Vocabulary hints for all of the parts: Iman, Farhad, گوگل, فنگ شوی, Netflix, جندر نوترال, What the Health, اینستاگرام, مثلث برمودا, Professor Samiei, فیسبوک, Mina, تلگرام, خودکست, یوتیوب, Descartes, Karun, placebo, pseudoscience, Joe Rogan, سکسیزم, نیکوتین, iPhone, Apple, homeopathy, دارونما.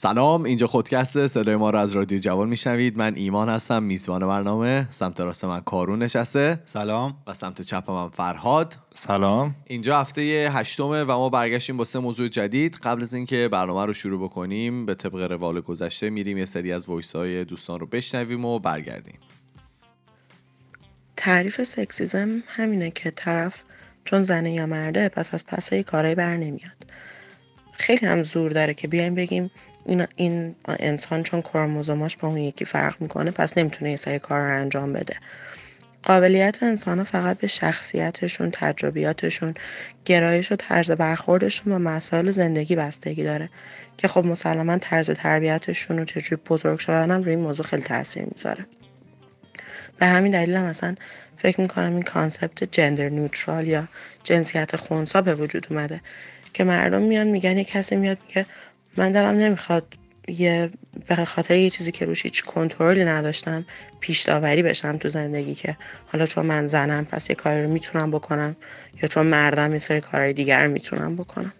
سلام، اینجا خودکست، صدای ما رو از رادیو جوان میشنوید. من ایمان هستم، میزبان برنامه. سمت راست من کارون نشسته. سلام. و سمت چپ من فرهاد. سلام. اینجا هفته 8م و ما برگشتیم با 3 موضوع جدید. قبل از اینکه برنامه رو شروع بکنیم، به طبق روال گذشته میریم یه سری از وایس‌های دوستان رو بشنویم و برگردیم. تعریف سکسیزم همینه که طرف چون زنه یا مرده پس از پسه کارای بر نمیاد. خیلی هم زور داره که بیایم بگیم این انسان چون کروموزوماش با اون یکی فرق میکنه پس نمیتونه یه سری کار رو انجام بده. قابلیت انسان ها فقط به شخصیتشون، تجربیاتشون، گرایش و طرز برخوردشون و مسائل زندگی بستگی داره که خب مسلماً طرز تربیتشون و چجوری بزرگ شدن هم روی این موضوع خیلی تاثیر میذاره. به همین دلیل هم مثلا فکر میکنم این کانسپت جندر نوترال یا جنسیت خنثی به وجود اومده که مردم میان میگن، یه کسی میاد میگه من دلم نمیخواد به خاطر یه چیزی که روش هیچ کنترلی نداشتم پیش داوری بشم تو زندگی، که حالا چون من زنم پس یه کاری رو میتونم بکنم یا چون مردم یه سری کارهای دیگر رو میتونم بکنم.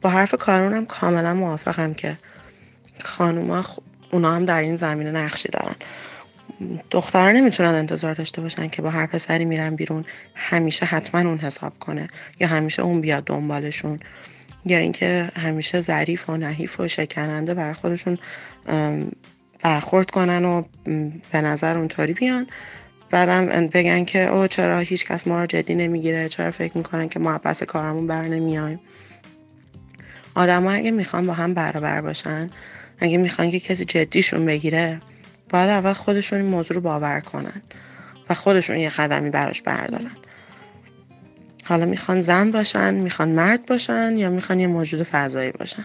با حرف کارونم کاملا موافقم که خانوما اونا هم در این زمینه نقشی دارن. دخترها نمیتونن انتظار داشته باشن که با هر پسری میرن بیرون همیشه حتما اون حساب کنه یا همیشه اون بیاد دنبالشون یا اینکه همیشه ظریف و نحیف و شکننده بر خودشون برخورد کنن و به نظر اونطوری بیان، بعدم بگن که او چرا هیچ کس ما رو جدی نمیگیره، چرا فکر میکنن که ما بس کارمون بر نمیایم. آدما اگه میخوان با هم برابر باشن، اگه میخوان که کسی جدیشون بگیره، باید اول خودشون این موضوع رو باور کنن و خودشون یه قدمی براش بردارن. حالا میخوان زن باشن، میخوان مرد باشن یا میخوان یه موجود فضایی باشن.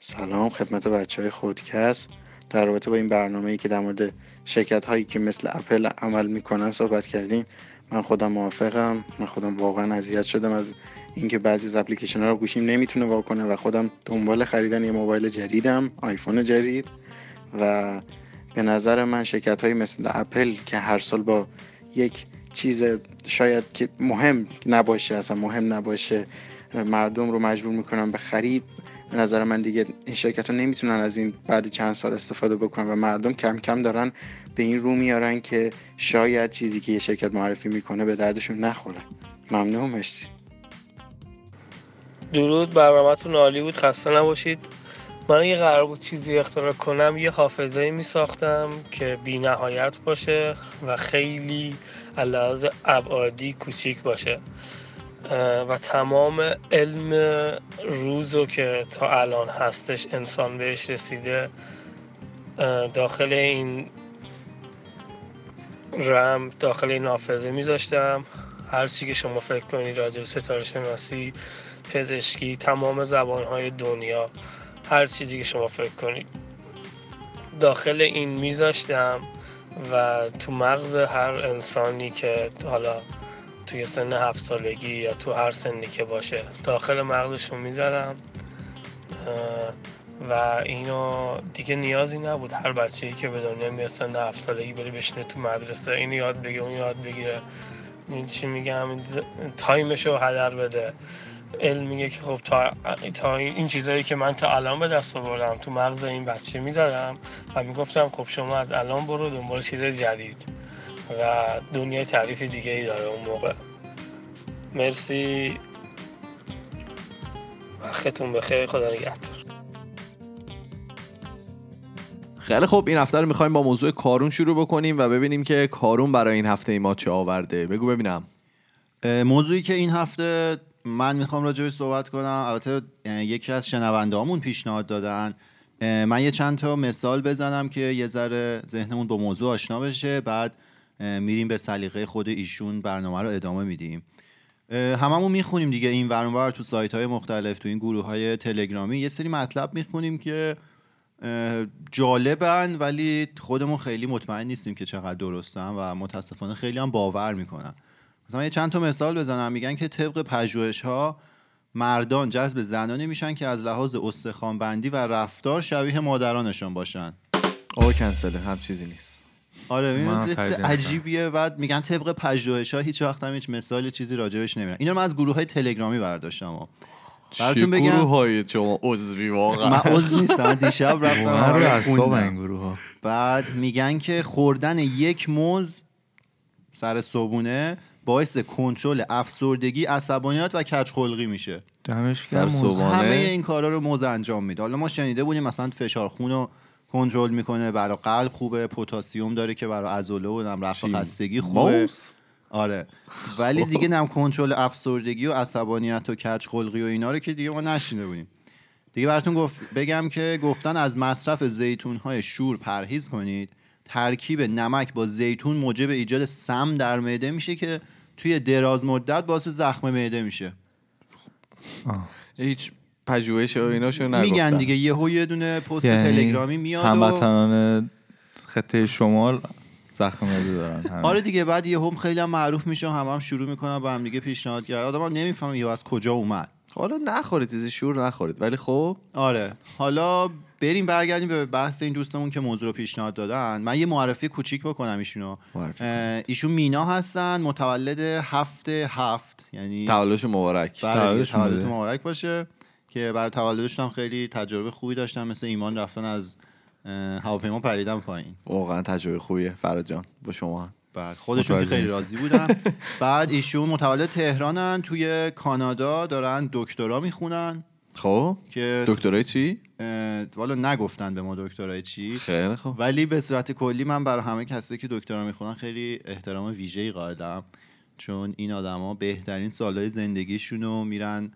سلام خدمت بچهای خودکست. در رابطه با این برنامه‌ای که در مورد شرکت‌هایی که مثل اپل عمل میکنن صحبت کردین، من خودم موافقم. من خودم واقعا اذیت شدم از اینکه بعضی از اپلیکیشن‌ها رو گوشیم نمیتونه واکنه و خودم دنبال خریدن یه موبایل جدیدم، آیفون جدید، و به نظر من شرکت‌هایی مثل اپل که هر سال با یک چیز شاید که مهم نباشه، اصلا مهم نباشه، مردم رو مجبور میکنن به خرید، به نظر من دیگه این شرکت‌ها نمیتونن از این بعد چند سال استفاده بکنن و مردم کم کم دارن به این رو میارن که شاید چیزی که یه شرکت معرفی میکنه به دردشون نخوره. ممنون، مرسی. درود، برنامه‌تون عالی بود، خسته نباشید. من اگه قرار بود چیزی اختراع کنم، یه حافظه‌ای می‌ساختم که بی نهایت باشه و خیلی علاوز ابعادی کوچیک باشه و تمام علم روزو که تا الان هستش انسان بهش رسیده داخل این رم، داخل این حافظه می‌ذاشتم. هر چی که شما فکر کنید راجع به ستاره شناسی، پزشکی، تمام زبان‌های دنیا، هر چیزی که شما فکر کنید داخل این میذاشتم و تو مغز هر انسانی که حالا توی سن 7 سالگی یا تو هر سنی که باشه داخل مغزشو میذارم و اینو دیگه نیازی نبود هر بچه‌ای که به دنیا میاد سن 7 سالگی بره بشینه تو مدرسه اینو یاد بگیره، اون یاد بگیره، این چی میگم تایمشو هدر بده. علم میگه که خب تا این چیزایی که من تا الان به دست آوردم تو مغز این بچه میذارم و میگفتم خب شما از الان برو دنبال چیزای جدید و دنیای تعریف دیگه ای داره اون موقع. مرسی، وقتتون بخیر، خدا نگهدار. خیلی خوب، این هفته رو میخوایم با موضوع کارون شروع بکنیم و ببینیم که کارون برای این هفته ما چه آورده. بگو ببینم. موضوعی که این هفته من میخوام راجعش صحبت کنم، البته یکی از شنوندهامون پیشنهاد دادن، من یه چند تا مثال بزنم که یه ذره ذهنمون با موضوع آشنا بشه، بعد میریم به سلیقه خود ایشون برنامه رو ادامه میدیم. هممون میخونیم دیگه این ور اون ور تو سایت‌های مختلف، تو این گروه‌های تلگرامی یه سری مطلب میخونیم که جالبن ولی خودمون خیلی مطمئن نیستیم که چقدر درستن و متاسفانه خیلی هم باور میکنن. مثلا یه چند تا مثال بزنم. میگن که طبق پژوهش‌ها مردان جذب زنانی میشن که از لحاظ استخوان‌بندی و رفتار شبیه مادرانشون باشن. آقا کنسله، هم چیزی نیست. آره، این چیز عجیبیه. بعد میگن طبق پژوهش‌ها هیچ وقت هم هیچ مثالی چیزی راجعش نمیرن. اینو من از گروه‌های تلگرامی برداشتم. براتون بگم گروه های شما عضوی واقعا من عضو نیستم، دیشب رفتم اعصاب این گروه ها. بعد میگن که خوردن یک موز سر صبحونه باعث کنترل افسردگی، عصبانیت و کج خلقی میشه. سر صبحونه همه این کارا رو موز انجام میده. حالا ما شنیده بودیم مثلا فشار خون رو کنترل میکنه، برای قلب خوبه، پتاسیم داره که برای عضله و نم رفع خستگی خوبه. موز؟ آره، ولی دیگه نم کنترل افسردگی و عصبانیت و کج خلقی و اینا رو که دیگه ما نشینده بودیم. دیگه براتون بگم که گفتن از مصرف زیتون‌های شور پرهیز کنید. ترکیب نمک با زیتون موجب ایجاد سم در معده میشه که توی دراز مدت باعث زخم معده میشه. هیچ پژوهش و ایناشو نگفتن. میگن دیگه یهو یه دونه پست تلگرامی میاد و هموطنان خطه شمال زخم معده دارن. آره دیگه، بعد یهو خیلی هم معروف میشه، هم شروع میکنن با هم دیگه پیشنهاد کردن. آدمام نمیفهمن یا از کجا اومد. حالا نخورید چیز شور نخورید، ولی خب آره. حالا بریم برگردیم به بحث این دوستمون که موضوع رو پیشنهاد دادن. من یه معرفی کوچیک بکنم ایشونو. ایشون مینا هستن، متولد 77، یعنی تولدش مبارک. تولدت مبارک باشه که برای تولدشون هم خیلی تجربه خوبی داشتن، مثل ایمان رفتن از هواپیما پریدن پایین. واقعا تجربه خوبیه فرهاد جان، با شما. بعد خودشون که خیلی راضی بودن. بعد ایشون متولد تهرانن، توی کانادا دارن دکترا میخونن. خب که دکترای چی؟ والا نگفتن به ما دکترای چی. خیلی خب. ولی به صورت کلی من برای همه کسایی که دکترا میخونن خیلی احترام ویژه‌ای قائلم، چون این آدما بهترین سالهای زندگیشون رو میرن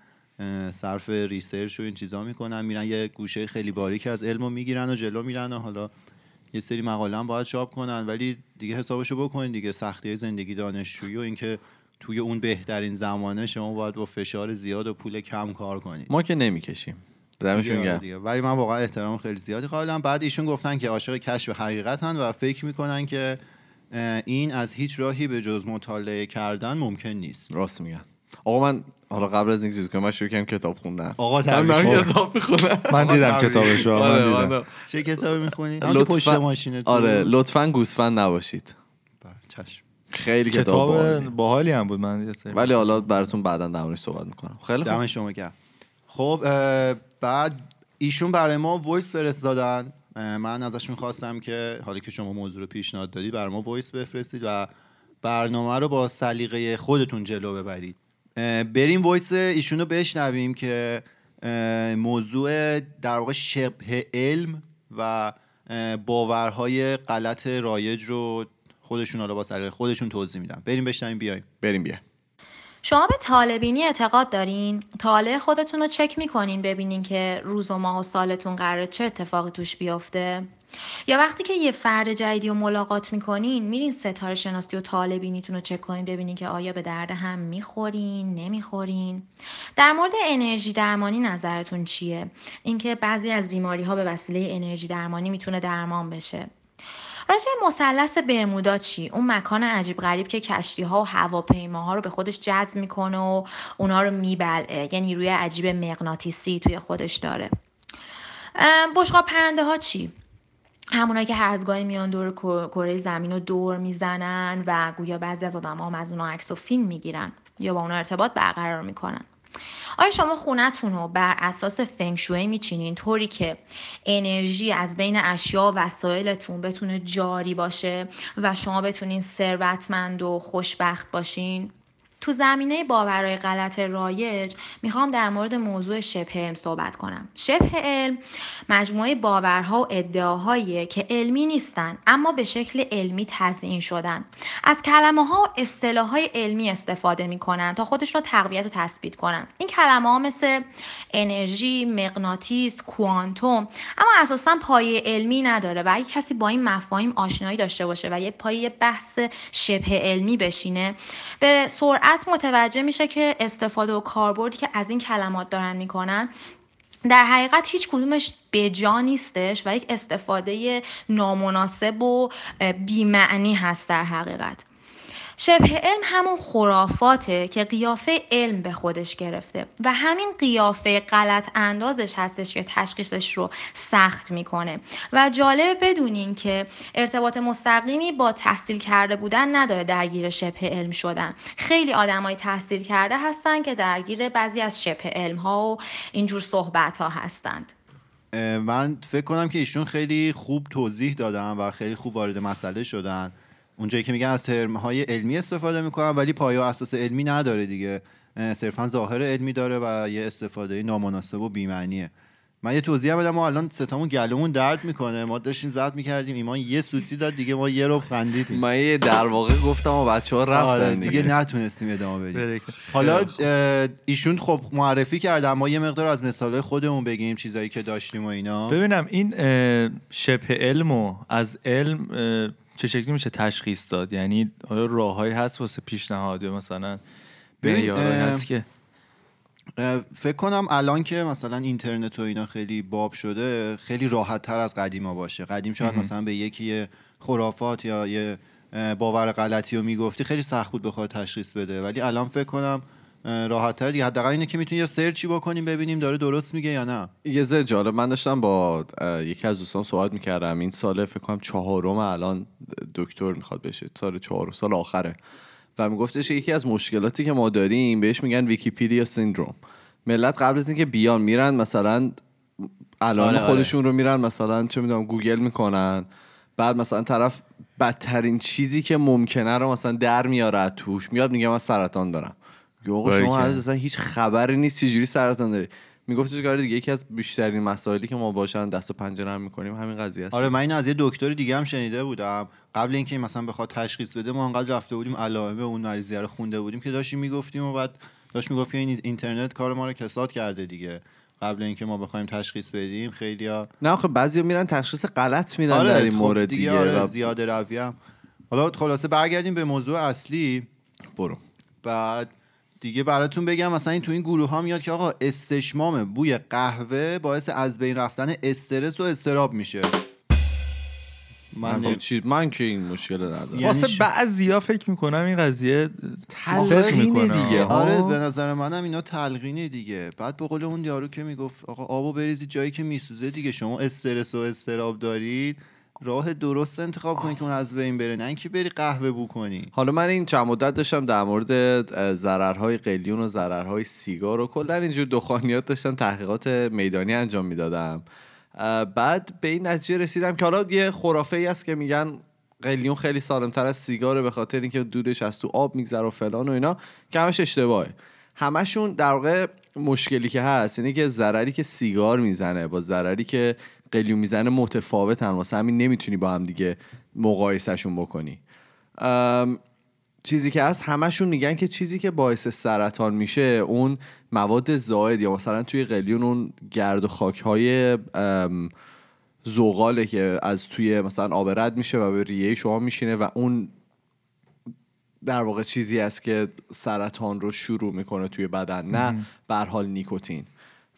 صرف ریسرچ و این چیزا میکنن، میرن یه گوشه خیلی باریک از علمو میگیرن و جلو میرن و حالا یه سری مقاله هم باید چاپ کنن، ولی دیگه حسابشو بکنین دیگه سختی زندگی دانشجویی و اینکه توی اون بهترین زمانه شما باید با فشار زیاد و پول کم کار کنید. ما که نمیکشیم. دمشون گرم. ولی من واقعا احترام خیلی زیادی قائلم. بعد ایشون گفتن که عاشق کشف حقیقتن و فکر میکنن که این از هیچ راهی به جز مطالعه کردن ممکن نیست. راست میگن. آقا من حالا قبل از این چیزی که من شروع کردم کتاب خوندن. آقا من کتاب میخونم. من دیدم کتابشو. آره من دیدم. چه کتابی میخونی؟ پشت ماشینت. آره لطفاً گوسفند نباشید. بله چشم. خیلی کتاب باحالی هم بود من یه سری. ولی حالا براتون بعداً در موردش صحبت میکنم. خیلی خوب. دم شما گرم. خب بعد ایشون برای ما وایس فرستادن. من ازشون خواستم که حالا که شما موضوع رو پیشنهاد دادی برای ما وایس بفرستید و برنامه رو با سلیقه خودتون جلو ببرید. بریم وایس ایشون رو بشنویم که موضوع در واقع شبه علم و باورهای غلط رایج رو خودشون حالا با سلیقه خودشون توضیح میدن. بریم بشنویم بیایم. بریم بیا. شما به طالع‌بینی اعتقاد دارین؟ طالع خودتون رو چک میکنین ببینین که روز و ماه و سالتون قراره چه اتفاقی توش بیافته؟ یا وقتی که یه فرد جدیدی رو ملاقات میکنین میرین ستاره شناسی و طالع‌بینیتون رو چک کنین ببینین که آیا به درد هم میخورین نمیخورین؟ در مورد انرژی درمانی نظرتون چیه؟ اینکه بعضی از بیماری‌ها به وسیله انرژی درمانی میتونه درمان بشه. راجع به مثلث برمودا چی؟ اون مکان عجیب غریب که کشتی‌ها و هواپیماها رو به خودش جذب میکنه و اونها رو میبلعه، یعنی نیروی عجیب مغناطیسی توی خودش داره. بشقاب پرنده‌ها چی؟ همونایی که هر از گاهی میان دور کره زمین رو دور میزنن و گویا بعضی از آدم‌ها هم از اونها عکس و فیلم میگیرن یا با اونها ارتباط برقرار میکنن. آیا شما خونتون رو بر اساس فنگ شوی میچینین طوری که انرژی از بین اشیا و وسایلتون بتونه جاری باشه و شما بتونین ثروتمند و خوشبخت باشین؟ تو زمینه باورهای غلط رایج میخوام در مورد موضوع شبه علم صحبت کنم. شبه علم مجموعه باورها و ادعاهاییه که علمی نیستن اما به شکل علمی تزیین شدن. از کلمه ها و اصطلاحهای علمی استفاده میکنن تا خودش رو تقویت و تثبیت کنن. این کلمه ها مثل انرژی، مغناطیس، کوانتوم اما اساسا پایه علمی نداره و اگه کسی با این مفاهیم آشنایی داشته باشه و یه پایه بحث شبه علمی بشینه به سرعت متوجه میشه که استفاده و کاربردی که از این کلمات دارن میکنن در حقیقت هیچ کدومش به جا نیستش و یک استفاده نامناسب و بی‌معنی هست در حقیقت. شبه علم همون خرافاته که قیافه علم به خودش گرفته و همین قیافه غلط اندازش هستش که تشخیصش رو سخت میکنه و جالب بدونین که ارتباط مستقیمی با تحصیل کرده بودن نداره درگیر شبه علم شدن. خیلی آدمای تحصیل کرده هستن که درگیر بعضی از شبه علم ها و اینجور صحبت ها هستند. من فکر کنم که ایشون خیلی خوب توضیح دادن و خیلی خوب وارد مسئله شدن. اونجایی که میگن از ترم‌های علمی استفاده میکنن ولی پایه‌ی اساس علمی نداره دیگه، صرفاً ظاهر علمی داره و یه استفاده نامناسب و بی‌معنیه. من یه توضیح بدم، ما الان ستامون گلومون درد میکنه، ما داشتیم زد میکردیم، ایمان یه سوتی داد دیگه، ما یه رو خندیدیم، من یه در واقع گفتم و بچه‌ها رفتن دیگه نتونستیم ادامه بدیم. حالا ایشون خب معرفی کردم، ما یه مقدار از مثالای خودمون بگیم، چیزایی که داشتیم و اینا. ببینم این شبه علمو از علم چه شکلی میشه تشخیص داد؟ یعنی آیا راههایی هست واسه پیشنهاد مثلا معیارایی هست که فکر کنم الان که مثلا اینترنت و اینا خیلی باب شده خیلی راحت تر از قدیما باشه. قدیم شاید مثلا به یکی خرافات یا یه باور غلطی رو میگفتی خیلی سخت بود بخواد تشخیص بده، ولی الان فکر کنم راحت تر دیگه. حداقل اینه که میتونی یه سرچی بکنیم ببینیم داره درست میگه یا نه. یه ذره جالب، من داشتم با یکی از دوستام صحبت میکردم، این سال فکر کنم چهارم الان دکتر میخواد بشه، سال چهارم، سال آخره، و میگفتش یکی از مشکلاتی که ما داریم بهش میگن ویکی‌پدیا سندروم. ملت قبل از اینکه بیان میرن مثلا الان خودشون رو میرن مثلا چه میدونم گوگل میکنن، بعد مثلا طرف بدترین چیزی که ممکنه رو مثلا در میاره توش، میاد میگه من سرطان دارم. یوغو شما اصلا هیچ خبری نیست چجوری سرطان داری. میگفتش کار دیگه، یکی از بیشترین مسائلی که ما باشن دست و پنجه نرم میکنیم همین قضیه است. آره من اینو از یه دکتر دیگه هم شنیده بودم، قبل اینکه مثلا بخواد تشخیص بده ما انقدر رفته بودیم علائم اون مریضی رو خونده بودیم که داشتیم میگفتیم و بعد داشت میگفت که این اینترنت کار ما رو کساد کرده دیگه. قبل اینکه ما بخوایم تشخیص بدیم خیلیا نه، خب بعضیا میرن تشخیص غلط میدن. آره در این مورد دیگه آره زیاده رویم. حالا خلاصه برگردیم به موضوع اصلی. برو بعد دیگه براتون بگم مثلا این تو این گروه ها میاد که آقا استشمام بوی قهوه باعث از بین رفتن استرس و اضطراب میشه. من که این مشکل ندارم. واسه بعضیا فکر میکنم این قضیه تلقینه دیگه. آره به نظر منم اینا تلقینه دیگه. بعد به قول اون یارو که میگفت آقا آبو بریزید جایی که میسوزه دیگه، شما استرس و اضطراب دارید، راه درست انتخاب کنی که اون از بین بره، نه اینکه بری قهوه بو کنی. حالا من این چند مدت داشتم در مورد ضررهای قلیون و ضررهای سیگار و کلا اینجور دخانیات داشتم تحقیقات میدانی انجام میدادم، بعد به این نتیجه رسیدم که حالا یه خرافه ای است که میگن قلیون خیلی سالمتر از سیگاره به خاطر اینکه دودش از تو آب میگذره و فلان و اینا، که همش اشتباهه. همشون در واقع مشکلی که هست اینه که ضرری که سیگار میزنه با ضرری که قلیون میزنه متفاوتن، واسه همین نمیتونی با هم دیگه مقایسهشون بکنی. چیزی که هست همشون میگن که چیزی که باعث سرطان میشه اون مواد زائد یا مثلا توی قلیون اون گرد و خاک‌های زغاله که از توی مثلا آب رد میشه و به ریه شما میشینه و اون در واقع چیزی است که سرطان رو شروع میکنه توی بدن، نه به هر حال نیکوتین.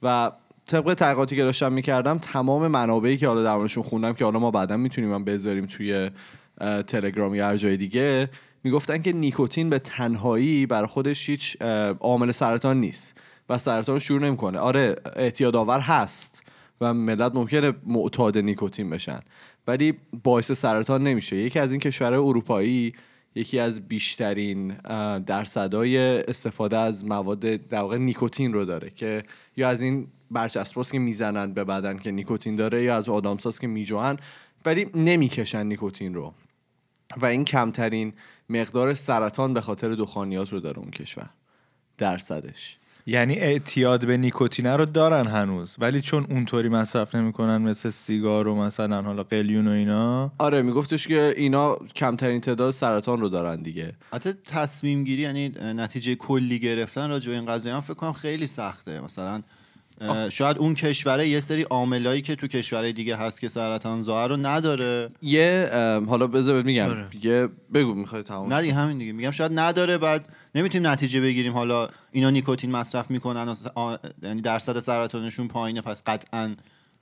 و طبق تحقیقاتی که داشتم میکردم تمام منابعی که حالا در موردشون خوندم که حالا ما بعداً میتونیم هم بذاریم توی تلگرام یا هر جای دیگه، میگفتن که نیکوتین به تنهایی برای خودش هیچ عامل سرطان نیست و سرطان شروع نمیکنه. آره اعتیادآور هست و ملت ممکنه معتاد نیکوتین بشن ولی باعث سرطان نمیشه. یکی از این کشورهای اروپایی یکی از بیشترین درصدهای استفاده از مواد در واقع نیکوتین رو داره که یا از این برچسب‌هاست که میزنن به بدن که نیکوتین داره یا از آدامساست که میجوان ولی نمیکشن نیکوتین رو، و این کمترین مقدار سرطان به خاطر دخانیات رو داره اون کشور درصدش. یعنی اعتیاد به نیکوتین رو دارن هنوز ولی چون اونطوری مصرف نمیکنن مثل سیگار و مثلا حالا قلیون و اینا. آره میگفتش که اینا کمترین تعداد سرطان رو دارن دیگه. حتی تصمیم گیری یعنی نتیجه کلی گرفتن راجع به این قضیه هم فکر کنم خیلی سخته. مثلا شاید اون کشوره یه سری عاملایی که تو کشورهای دیگه هست که سرطان زائر رو نداره. یه حالا بذار میگم دیگه، بگو میخوای تمام. نه دیگه همین دیگه میگم شاید نداره، بعد نمیتونیم نتیجه بگیریم حالا اینا نیکوتین مصرف میکنن یعنی درصد سرطانشون پایینه پس قطعاً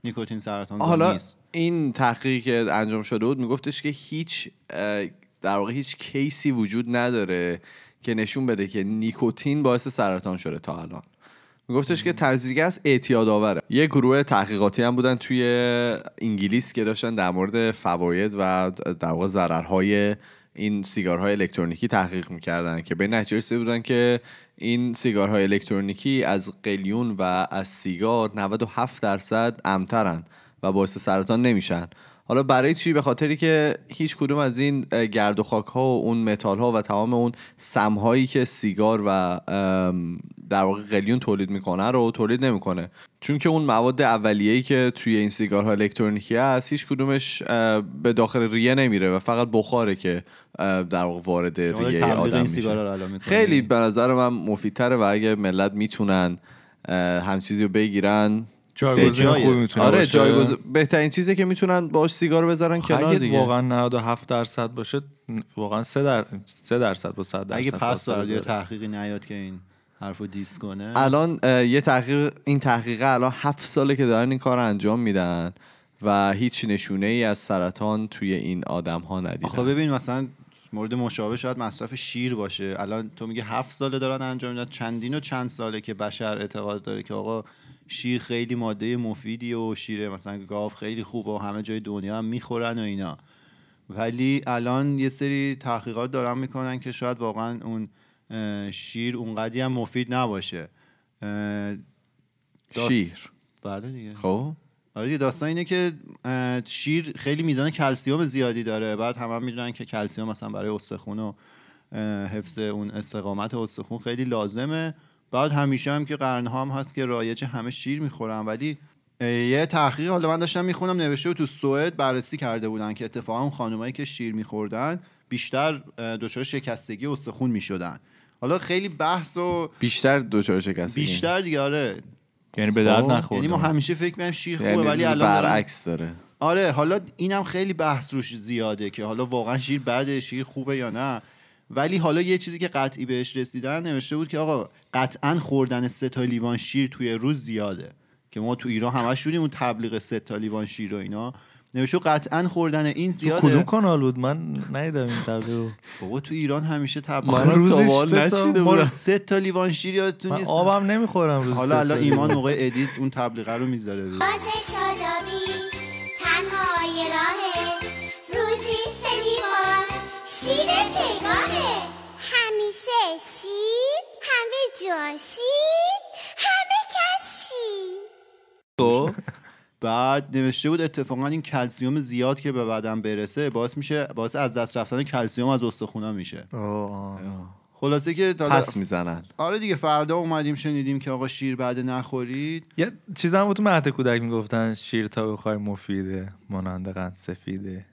نیکوتین سرطان زا نیست. حالا این تحقیقی که انجام شده بود میگفتش که هیچ در واقع هیچ کیسی وجود نداره که نشون بده که نیکوتین باعث سرطان شده تا الان. میگفتش که تجزیه است، اعتیاد آوره. یه گروه تحقیقاتی هم بودن توی انگلیس که داشتن در مورد فواید و در واقع ضررهای این سیگارهای الکترونیکی تحقیق میکردن که به نتیجه رسیده بودن که این سیگارهای الکترونیکی از قلیون و از سیگار 97% امترن و باعث سرطان نمیشن. حالا برای چی؟ به خاطری که هیچ کدوم از این گرد و خاک ها و اون متال ها و تمام اون سم هایی که سیگار و در واقع قلیون تولید میکنه رو تولید نمیکنه، چون که اون مواد اولیه‌ای که توی این سیگارها الکترونیکی هست هیچ کدومش به داخل ریه نمیره و فقط بخاره که در واقع وارد ریه آدم میشه. خیلی به نظر من مفیدتره و اگه ملت میتونن هم چیزی رو بگیرن، جایگزین خوبی میتونه باشه. آره جایگزین بهترین چیزی که میتونن باش سیگار بذارن کنار دیگه. واقعا 97% باشه، واقعا 3% با 100%. اگه پس وارد تحقیقی نیاد که این حرفو دیس کنه. الان یه تحقیق، این تحقیقه الان 7 ساله که دارن این کار رو انجام میدن و هیچ نشونه ای از سرطان توی این آدم ها ندیدن. خب ببین مثلا مورد مشابه شاید مصرف شیر باشه. الان تو میگه 7 ساله دارن انجام میدن، چندین و چند ساله که بشر اعتقاد داره که آقا شیر خیلی ماده مفیدی و شیر مثلا گاو خیلی خوبه و همه جای دنیا هم میخورن و اینا. ولی الان یه سری تحقیقات دارن میکنن که شاید واقعا اون شیر اونقدی هم مفید نباشه. شیر بله دیگه. خب آره داستان اینه که شیر خیلی میزان کلسیم زیادی داره. بعد همه میدونن که کلسیم مثلا برای استخون و حفظ اون استقامت استخون خیلی لازمه. بعد همیشه هم که قرنها هم هست که رایج همه شیر میخورن. ولی یه تحقیق حالا من داشتم میخونم نوشته تو سوئد بررسی کرده بودن که اتفاقا خانمایی که شیر میخوردن بیشتر دچار شکستگی استخون میشدن. حالا خیلی بحث و بیشتر دچار شکستگی بیشتر دیگه. آره یعنی به درد نخورد. یعنی ما همیشه فکر می‌کنیم شیر خوبه ولی الان برعکس داره. آره حالا اینم خیلی بحث روش زیاده که حالا واقعا شیر بده، شیر خوبه یا نه. ولی حالا یه چیزی که قطعی بهش رسیدن نوشته بود که آقا قطعاً خوردن 3 لیوان شیر توی روز زیاده که ما تو ایران همش شدیم اون تبلیغ 3 لیوان شیر و اینا. نمیشه قطعاً خوردن این زیاده. تو کدوم کانال بود؟ من ندیدم این تبلیغ. بابا تو ایران همیشه تبلیغ سوال نشیده بود. 3 لیوان شیر یادتون نیست؟ من آبم نمیخورم روز. حالا الان ایمان موقع ادیت اون تبلیغ رو میذاره. باز شادابی تنهای راه روزی 3 لیوان شیر پیگاهه. همیشه شیر، همه جا شیر، همه کس شیر. تو بعد نوشته بود اتفاقا این کلسیم زیاد که به بدن برسه باعث از دست رفتن کلسیم از استخونا میشه. خلاصه که پس میزنن. آره دیگه فردا اومدیم شنیدیم که آقا شیر بعد نخورید. یه چیز هم بود تو مهد کودک میگفتن شیر تا بخوای مفیده، مانند قند سفیده،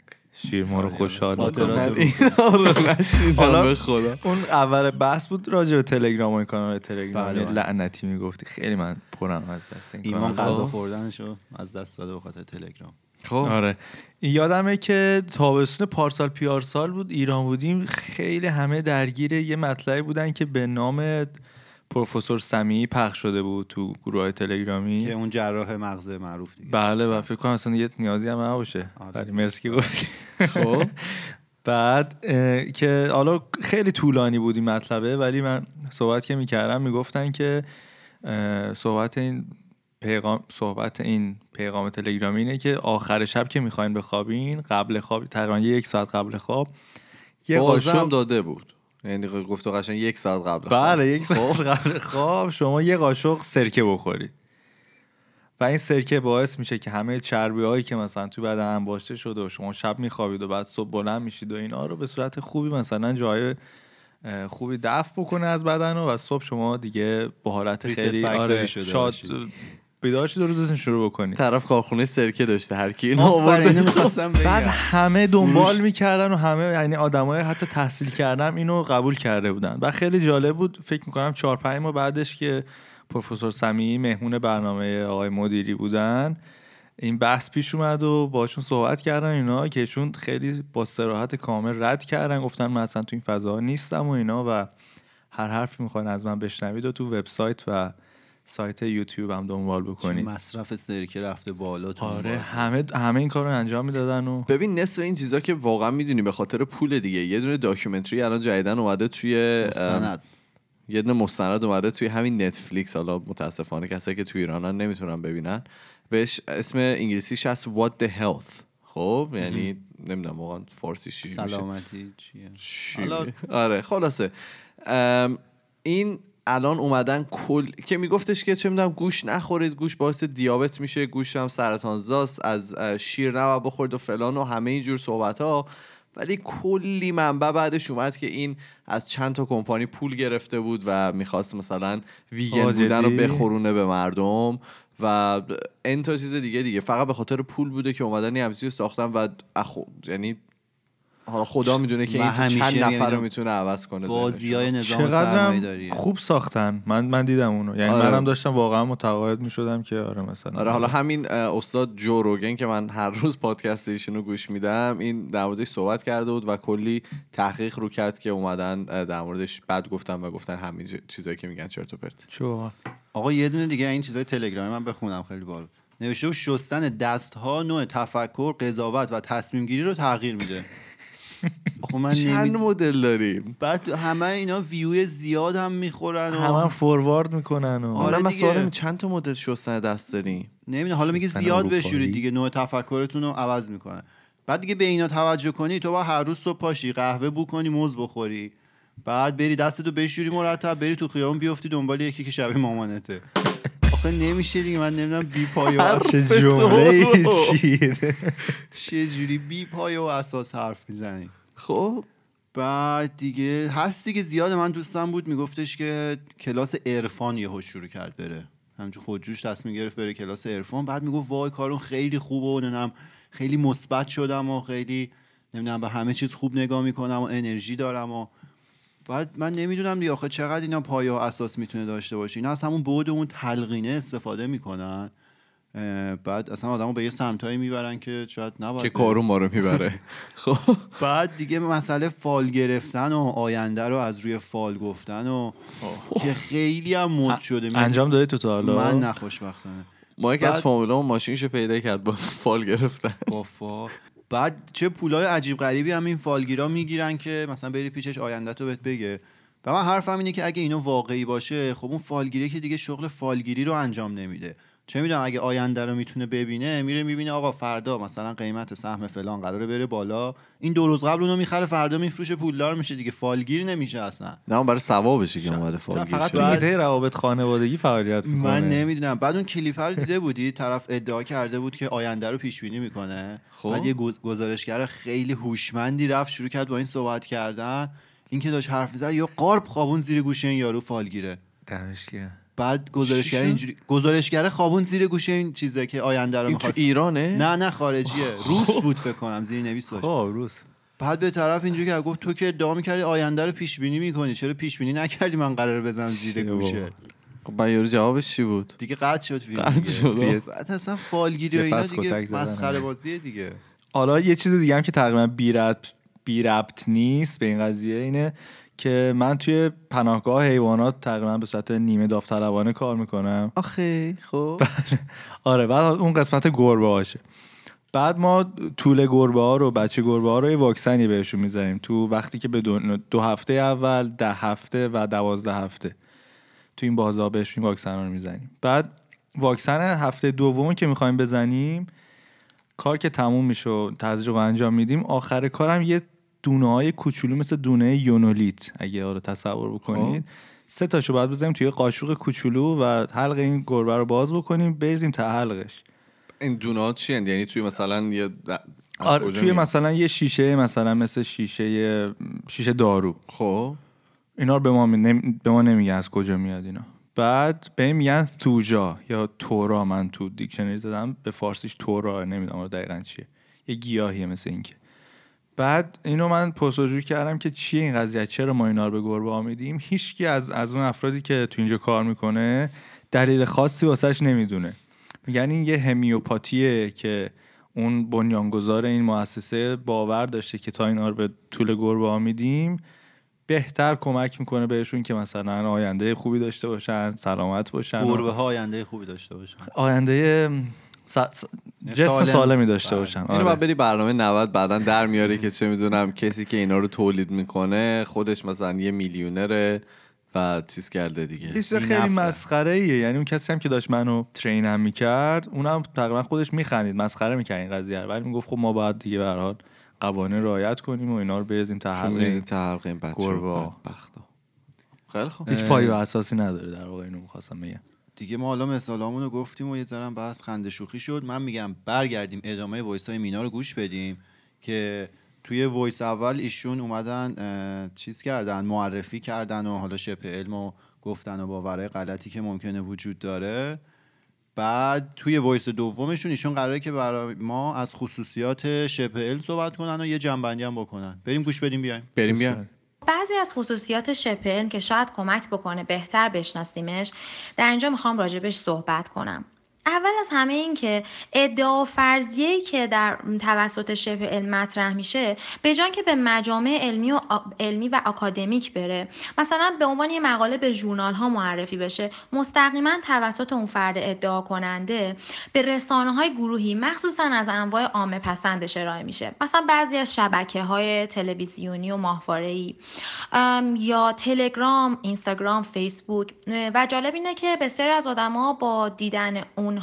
شیر ما رو خوشحال می‌کنه. اینا رو نشیدم به خدا. اون اول بحث بود راجع به تلگرام و این کانال تلگرام لعنتی میگفتی. خیلی من پرم از دست این کانال. ایمان غذا خوردنشو از دست داده به خاطر تلگرام. خب آره یادمه که تابستون پارسال پیارسال بود ایران بودیم، خیلی همه درگیر یه مطلبی بودن که به نام پروفسور سمیعی پخش شده بود تو گروه‌های تلگرامی که اون جراح مغز معروف دیگه. بله و فکر کنم اصلا یه نیازی هم نباشه. ولی مرسی که گفتی. خب بعد که حالا خیلی طولانی بود این مطلبه ولی من صحبت که می‌کردم میگفتن که صحبت این پیغام تلگرامی اینه که آخر شب که می‌خواین بخوابین قبل خواب تقریبا 1 ساعت قبل خواب یه قاشق داده بود. یعنی گفتو قشنگ 1 ساعت قبل خواب. بله 1 ساعت قبل خواب شما 1 قاشق سرکه بخورید و این سرکه باعث میشه که همه چربی‌هایی که مثلا تو بدن انباشته شده و شما شب میخوابید و بعد صبح بلند میشید و اینا رو به صورت خوبی مثلا جای خوبی دفع بکنه از بدن و صبح شما دیگه به حالت خیلی آره شاد بیدار شید و روزتون شروع بکنید. طرف کارخونه سرکه داشته هر کی اینو آورده می‌خواستم بگم. بعد همه دنبال می‌کردن و همه یعنی آدمای حتی تحصیل کردم اینو قبول کرده بودن. بعد خیلی جالب بود. فکر می‌کنم 4-5 ماه بعدش که پروفسور سمیعی مهمون برنامه آقای مدیری بودن این بحث پیش اومد و باشون صحبت کردن اینا که چون خیلی با صراحت کامل رد کردن گفتن من اصلا تو این فضا نیستم و اینا و هر حرفی می‌خواید از من بشنوید و تو وبسایت و سایت یوتیوب هم دنبال بکنید. مصرف سرکه رفته بالا. آره همه این کارو انجام میدادن. و ببین نصف این چیزا که واقعا میدونی به خاطر پول دیگه. یه دونه داکیومنتری الان جدیدن اومده توی مستند. یه دونه مستند اومده توی همین نتفلیکس، حالا متاسفانه کسایی که توی ایرانن نمیتونن ببینن، بهش اسم انگلیسیش هست What the Health. خب یعنی نمیدونم واقعا فارسی چی میشه، سلامتی چیه. آره خلاصه این الان اومدن کل که میگفتش که چه میدونم گوش نخورید، گوش باعث دیابت میشه، گوش هم سرطان زاست، از شیر نباید بخورید و فلان و همه اینجور صحبت ها، ولی کلی منبع بعدش اومد که این از چند تا کمپانی پول گرفته بود و میخواست مثلا ویگن بودن رو بخورونه به مردم و این تا چیز دیگه فقط به خاطر پول بوده که اومدن این همچین ساختن و یعنی حالا خدا میدونه که این چند نفر رو میتونه عوض کنه. بازیای نظام سرمایه داری خوب ساختن. من دیدم اونو، یعنی آره. منم داشتم واقعا متقاعد میشدم که آره مثلا آره. حالا همین استاد جو روگن که من هر روز پادکست ایشونو گوش میدم، این در موردش صحبت کرده بود و کلی تحقیق رو کرد که اومدن در موردش بد گفتن و گفتن همین چیزایی که میگن چرت و پرت. آقا یه دونه دیگه این چیزای تلگرامی من بخونم خیلی باحال نوشته بود، شستن دست‌ها نوع تفکر، قضاوت و تصمیم گیری رو تغییر میده. چند مدل داریم، بعد همه اینا ویوی زیاد هم میخورن و همه فوروارد میکنن و آره. من سوالم چند تا مدل شستن دست داریم؟ نمیدونم، حالا میگه زیاد بشورید دیگه، نوع تفکرتون رو عوض میکنه. بعد دیگه به اینا توجه کنی، تو با هر روز صبح پاشی قهوه بو کنی موز بخوری، بعد بری دستتو بشوری مرتب، بری تو خیابون بیفتی دنبال یکی که شبیه مامانته. آخه نمیشه دیگه. من نمیدونم بی پایه و چه جمله چیه، چه جوری بی پایه و اساس حرف میزنی. خب بعد دیگه هست دیگه زیاد. من دوستم بود میگفتش که کلاس عرفان یهو شروع کرد بره، همچون خودجوش تصمیم گرفت بره کلاس عرفان. بعد میگفت وای کارون خیلی خوبه و نمیدونم خیلی مثبت شدم و خیلی نمیدونم به همه چیز خوب نگاه میکنم و انرژی دارم و بعد من نمیدونم دیگه آخه چقدر اینا پایه و اساس میتونه داشته باشه. اینا از همون بعد اون تلقینه استفاده میکنن، بعد اصلا آدمو به یه سمتایی میبرن که شاید نباید که کارون ما رو میبره. خب بعد دیگه مسئله فال گرفتن و آینده رو از روی فال گفتن و که خیلی هم مد شده. انجام دادی تو حالا؟ من نخوشبختانه ما یک از فامیلامون ماشینشو پیدا کرد با فال گرفتن. بعد چه پولای عجیب غریبی هم این فالگیرا میگیرن که مثلا بری پیشش آینده‌تو بهت بگه. و من حرفم اینه که اگه اینو واقعی باشه خب اون فالگیری که دیگه شغل فالگیری رو انجام نمیده، چه میدونم اگه آینده رو میتونه ببینه، میره میبینه آقا فردا مثلا قیمت سهم فلان قراره بره بالا، این دو روز قبل اونو میخره فردا میفروشه پولدار میشه دیگه، فالگیر نمیشه اصلا. نه برای ثوابشه که اومده فالگیر شد. فقط توی روابط خانوادگی فعالیت میکنه. من نمیدونم. بعد اون کلیپ رو دیده بودی، طرف ادعا کرده بود که آینده رو پیش بینی میکنه. بعد یه گزارشگر خیلی هوشمندی رفت شروع کرد با این صحبت کردن، اینکه داش حرف میزد یا قارب خوابون زیر گوشه این یارو فالگیره. دمشکیه. بعد گزارشگر اینجوری، گزارشگر خوابون زیر گوشه این چیزه که آینده رو می‌خواد. تو ایرانه؟ نه خارجیه. روس بود فکر کنم، زیر نویس داشت. خب روس. بعد به طرف اینجوری که گفت تو که ادعا می‌کردی آینده رو پیش بینی می‌کنی، چرا پیش بینی نکردی من قراره بزنم زیر گوشه؟ خب یارو جوابش چی بود؟ دیگه قطع شد دیگه. بعد اصلا فالگیری و اینا دیگه مسخره بازیه دیگه. حالا یه چیز دیگه هم که تقریبا بی ربط نیست به این قضیه، اینه که من توی پناهگاه حیوانات تقریبا به صورت نیمه داوطلبانه کار میکنم. آخه خب آره. بعد اون قسمت گربه هاشه، بعد ما طول گربه ها رو، بچه گربه ها رو یه واکسنی بهشون میزنیم تو وقتی که به دو هفته اول، 10 هفته و 12 هفته تو این بازها بهشون واکسن رو میزنیم. بعد واکسن هفته دوم که میخوایم بزنیم، کار که تموم میشه و تزریق رو انجام میدیم، آخر کارم یه دونه‌های کوچولو مثل دونه یونولیت اگه رو تصور بکنید، 3 تاشو بعد بزنیم توی قاشوق کوچولو و حلق این گربه رو باز بکنیم، بریزیم تا حلقش. این دونه‌ها چی هستند؟ یعنی توی مثلا یه آره توی مثلا یه شیشه، مثلا مثل شیشه دارو. خب اینا رو به ما نمیگه از کجا میاد اینا. بعد بهم میگن توجا یا تورا، من تو دیکشنری زدم به فارسیش تورا، نمیدونم دقیقاً چیه، یه گیاهیه مثل اینکه. بعد اینو من پرس‌وجو کردم که چیه این قضیه، چرا ما اینا رو به گربه ها میدیم؟ هیچکی از اون افرادی که تو اینجا کار میکنه دلیل خاصی واسش نمیدونه. میگن این یه همیوپاتیه که اون بنیانگذار این مؤسسه باور داشته که تا اینا رو به طول گربه ها میدیم بهتر کمک میکنه بهشون که مثلا آینده خوبی داشته باشن، سلامت باشن، گربه ها آینده خوبی داشته باشن، آینده جسم سالمی داشته باشن. اینو بعد بری برنامه 90 بعدن در میاره که چه میدونم کسی که اینا رو تولید میکنه خودش مثلا یه میلیونره و چیز کرده دیگه. این خیلی مسخره ایه. یعنی اون کسی هم که داشت منو ترین هم میکرد اونم تقریبا خودش میخندید، مسخره میکرد این قضیه رو، ولی میگفت خب ما باید دیگه به هر حال قوانین رعایت کنیم و اینا رو بریزیم تا حلق این بچه‌ها. خیلی خوب، هیچ پایه‌ای اساسی نداره. در واقع اینو می‌خواستم بگم دیگه. ما حالا مثالامونو گفتیم و یه ذره بحث خنده شوخی شد. من میگم برگردیم ادامه وایسای مینا رو گوش بدیم که توی وایس اول ایشون اومدن چیز کردن، معرفی کردن و حالا شبه علمو گفتن و باورهای غلطی که ممکنه وجود داره. بعد توی وایس دومشون ایشون قراره که برای ما از خصوصیات شبه علم صحبت کنن و یه جنبندی هم بکنن. بریم گوش بدیم بیایم. بعضی از خصوصیات شبه علم که شاید کمک بکنه بهتر بشناسیمش، در اینجا میخوام راجبش صحبت کنم. اول از همه این که ادعا و فرضیه‌ای که در توسط شبه علم مطرح میشه، به جای که به مجامع علمی و آکادمیک بره، مثلا به عنوان یه مقاله به ژورنال ها معرفی بشه، مستقیما توسط اون فرد ادعا کننده به رسانه های گروهی مخصوصا از انواع عامه پسندش ارائه میشه. مثلا بعضی از شبکه های تلویزیونی و ماهواره‌ای یا تلگرام، اینستاگرام، فیسبوک. و جالب اینه که بسیاری از آدما با دیدن اونها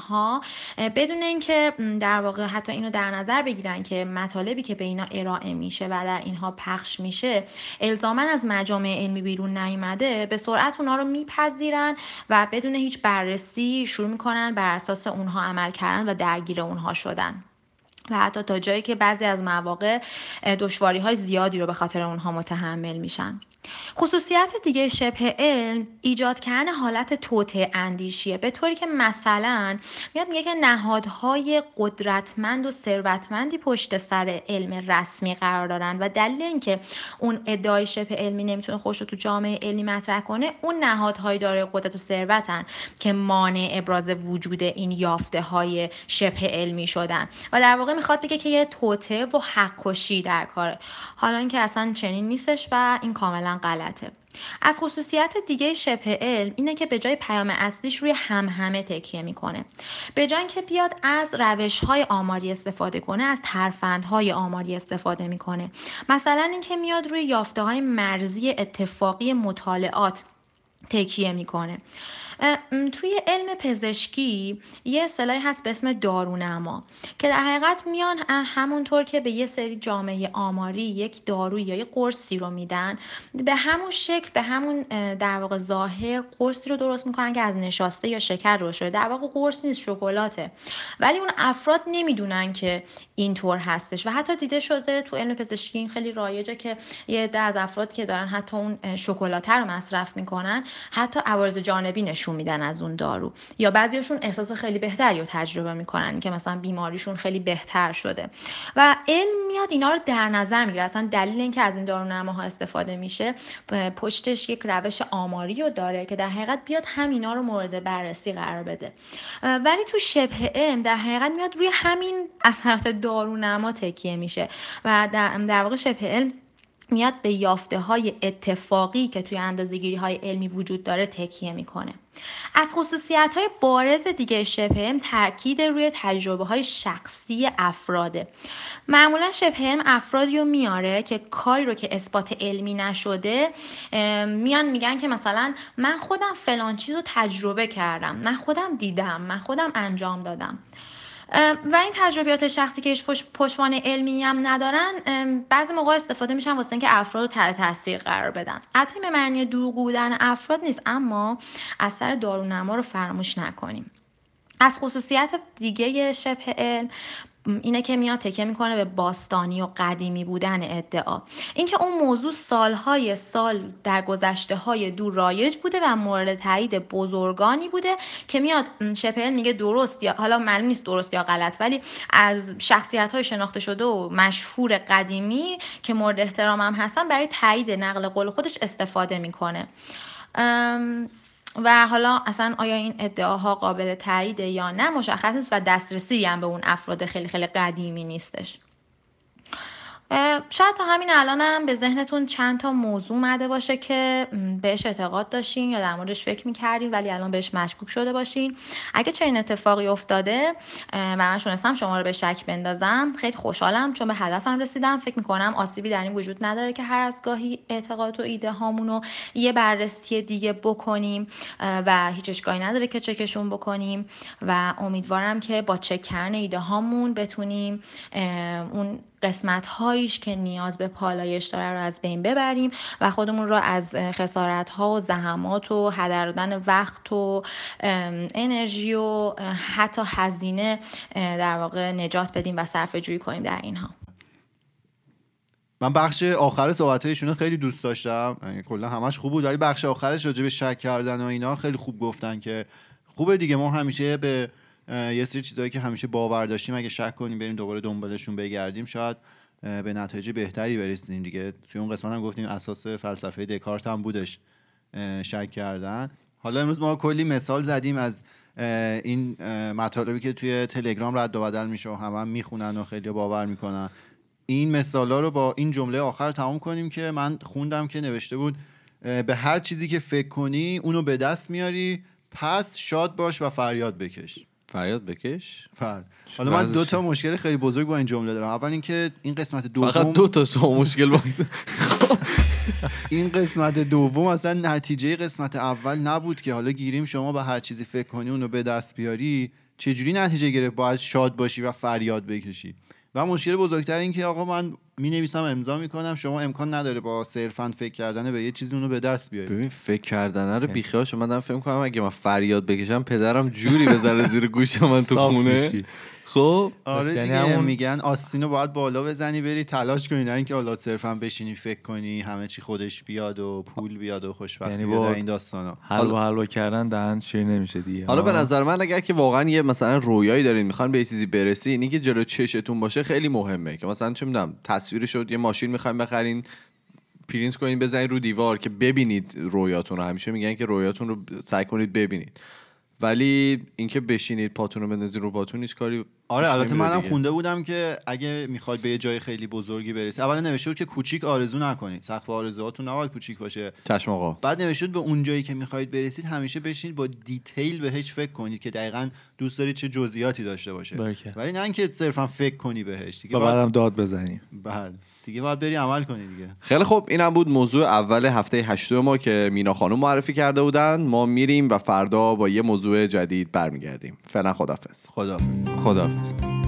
بدون اینکه در واقع حتی اینو در نظر بگیرن که مطالبی که به اینا ارائه میشه و در اینها پخش میشه الزاماً از مجامع علمی بیرون نیامده، به سرعت اونها رو میپذیرن و بدون هیچ بررسی شروع میکنن بر اساس اونها عمل کردن و درگیر اونها شدن. و حتی تا جایی که بعضی از مواقع دشواری‌های زیادی رو به خاطر اونها متحمل میشن. خصوصیت دیگه شبه علم ایجاد کردن حالت توطئه اندیشیه، به طوری که مثلا میاد میگه که نهادهای قدرتمند و ثروتمندی پشت سر علم رسمی قرار دارن و دلیل اینکه اون ادعای شبه علمی نمیتونه خودش رو تو جامعه علمی مطرح کنه، اون نهادهای دارای قدرت و ثروتن که مانع ابراز وجود این یافته‌های شبه علمی شدن. و در واقع میخواد بگه که یه توطئه و حق‌کشی در کاره، حالا اینکه اصلا چنین نیستش و این کاملا غلطه. از خصوصیت دیگه شبه علم اینه که به جای پیام اصلیش روی همهمه تکیه میکنه. به جای اینکه بیاد از روش‌های آماری استفاده کنه، از ترفندهای آماری استفاده میکنه. مثلا اینکه میاد روی یافته‌های مرزی اتفاقی مطالعات تکیه میکنه. توی علم پزشکی یه اصطلاحی هست به اسم دارونما که در حقیقت میان همونطور که به یه سری جامعه آماری یک داروی یا یک قرصی رو میدن، به همون شکل به همون در واقع ظاهر قرصی رو درست میکنن که از نشاسته یا شکر درست شده. در واقع قرص نیست، شکلاته، ولی اون افراد نمیدونن که اینطور هستش. و حتی دیده شده تو علم پزشکی این خیلی رایجه که یه عده از افراد که دارن حتی اون شکلات رو مصرف میکنن، حتی عوارض جانبی میدن از اون دارو، یا بعضیاشون احساس خیلی بهتری رو تجربه میکنن که مثلا بیماریشون خیلی بهتر شده. و علم میاد اینا رو در نظر میگیره. اصلا دلیل اینکه از این دارونماها استفاده میشه پشتش یک روش آماری رو داره که در حقیقت بیاد همینا رو مورد بررسی قرار بده. ولی تو شبه علم در حقیقت میاد روی همین اثرات دارونما تکیه میشه و در واقع شبه علم میاد به یافته‌های اتفاقی که توی اندازه‌گیری‌های علمی وجود داره تکیه میکنه. از خصوصیت‌های بارز دیگه شبه علم تاکید روی تجربه‌های شخصی افراده. معمولا شبه علم افرادی رو میاره که کاری رو که اثبات علمی نشده میان میگن که مثلا من خودم فلان چیز رو تجربه کردم، من خودم دیدم، من خودم انجام دادم. و این تجربیات شخصی که هیچ پشتوانه علمی هم ندارن بعضی موقع استفاده میشن واسه اینکه افراد رو تحت تاثیر قرار بدن. البته به معنی دروغ بودن افراد نیست، اما اثر دارونما رو فراموش نکنیم. از خصوصیت دیگه شبه علم اینه که میاد تکیه میکنه به باستانی و قدیمی بودن ادعا. اینکه اون موضوع سالهای سال در گذشته های دور رایج بوده و مورد تایید بزرگانی بوده که میاد شبه علم میگه درست، یا حالا معلوم نیست درست یا غلط، ولی از شخصیت های شناخته شده و مشهور قدیمی که مورد احترام هم هستن برای تایید نقل قول خودش استفاده میکنه. و حالا اصلا آیا این ادعاها قابل تایید یا نه مشخص نیست و دسترسی هم به اون افراد خیلی خیلی قدیمی نیستش. شاید تا همین الانم به ذهنتون چند تا موضوع اومده باشه که بهش اعتقاد داشتین یا در موردش فکر می‌کردین ولی الان بهش مشکوک شده باشین. اگه چنین اتفاقی افتاده و من شونستم شما رو به شک بندازم، خیلی خوشحالم چون به هدفم رسیدم. فکر می‌کنم آسیبی در این وجود نداره که هر از گاهی اعتقاد و ایده هامونو یه بررسی دیگه بکنیم و هیچ اشکالی نداره که چکشون بکنیم و امیدوارم که با چک کردن ایده هامون بتونیم اون قسمت هایش که نیاز به پالایش داره رو از بین ببریم و خودمون رو از خسارت ها و زحمات و هدر دادن وقت و انرژی و حتی هزینه در واقع نجات بدیم و صرفه جویی کنیم در اینها. من بخش آخر صحبت هایشون رو خیلی دوست داشتم، کلا همش خوب بود، ولی بخش آخرش راجع به شک کردن و اینا خیلی خوب گفتن که خوبه دیگه، ما همیشه به یه سری چیزایی که همیشه باور داشتیم اگه شک کنیم بریم دوباره دنبالشون بگردیم شاید به نتایج بهتری برسیم دیگه. توی اون قسمت هم گفتیم اساس فلسفه دکارت هم بودش شک کردن. حالا امروز ما کلی مثال زدیم از این مطالبی که توی تلگرام رد و بدل میشه و همه هم میخونن و خیلی باور میکنن. این مثالا رو با این جمله آخر تمام کنیم که من خوندم که نوشته بود به هر چیزی که فکر کنی اونو به دست میاری، پس شاد باش و فریاد بکش. حالا من دو تا مشکل خیلی بزرگ با این جمله دارم. اول اینکه این قسمت دوم فقط دو تا مشکل با این قسمت دوم اصلا نتیجه قسمت اول نبود که حالا گیریم شما به هر چیزی فکر کنی اونو به دست بیاری چجوری نتیجه گرفت باید شاد باشی و فریاد بکشی. و مشکل بزرگتر این که آقا من می‌نویسم امضا می‌کنم، شما امکان نداره با صرفاً فکر کردن به یه چیزی اونو به دست بیاری. ببین فکر کردن رو بیخیالش، من دارم فکر می‌کنم اگه من فریاد بکشم پدرم جوری بزنه زیر گوش من تو خونه. خب آره دیگه، همون میگن آستینو باید بالا بزنی بری تلاش کنی، نه اینکه حالا صرفاً بشینی فکر کنی همه چی خودش بیاد و پول بیاد و خوشبختی بیاد و این داستانا. حلوا کردن دهن شیر نمیشه دیگه. حالا به نظر من اگر که واقعاً یه مثلا رویایی دارین میخواین به یه چیزی برسین، اینکه جلو چشتون باشه خیلی مهمه. که مثلا چه میدونم تصویر شد یه ماشین میخواین بخرین، پرینت کنین بزنین رو دیوار که ببینید رویاتون رو. همیشه میگن که رویاتون رو سعی کنید ببینید. ولی اینکه بشینید پاتون رو بندازید رو پاتون هیچ کاری. آره البته منم خونده بودم که اگه میخواید به یه جای خیلی بزرگی برسید، اولا نوشته بود که کوچیک آرزو نکنید، سقف آرزوهاتون نباید کوچیک باشه. چشم آقا. بعد نوشته بود به اون جایی که میخواید برسید همیشه بشینید با دیتیل بهش فکر کنید که دقیقاً دوست دارید چه جزئیاتی داشته باشه. ولی نه اینکه صرفاً فکر کنی بهش دیگه، بعدم داد بزنی. بعد دیگه باید بری عمل کنی دیگه. خیلی خوب، اینم بود موضوع اول هفته هشتم ما که مینا خانم معرفی کرده بودن. ما میریم و فردا با یه موضوع جدید برمیگردیم. فعلا خداحافظ.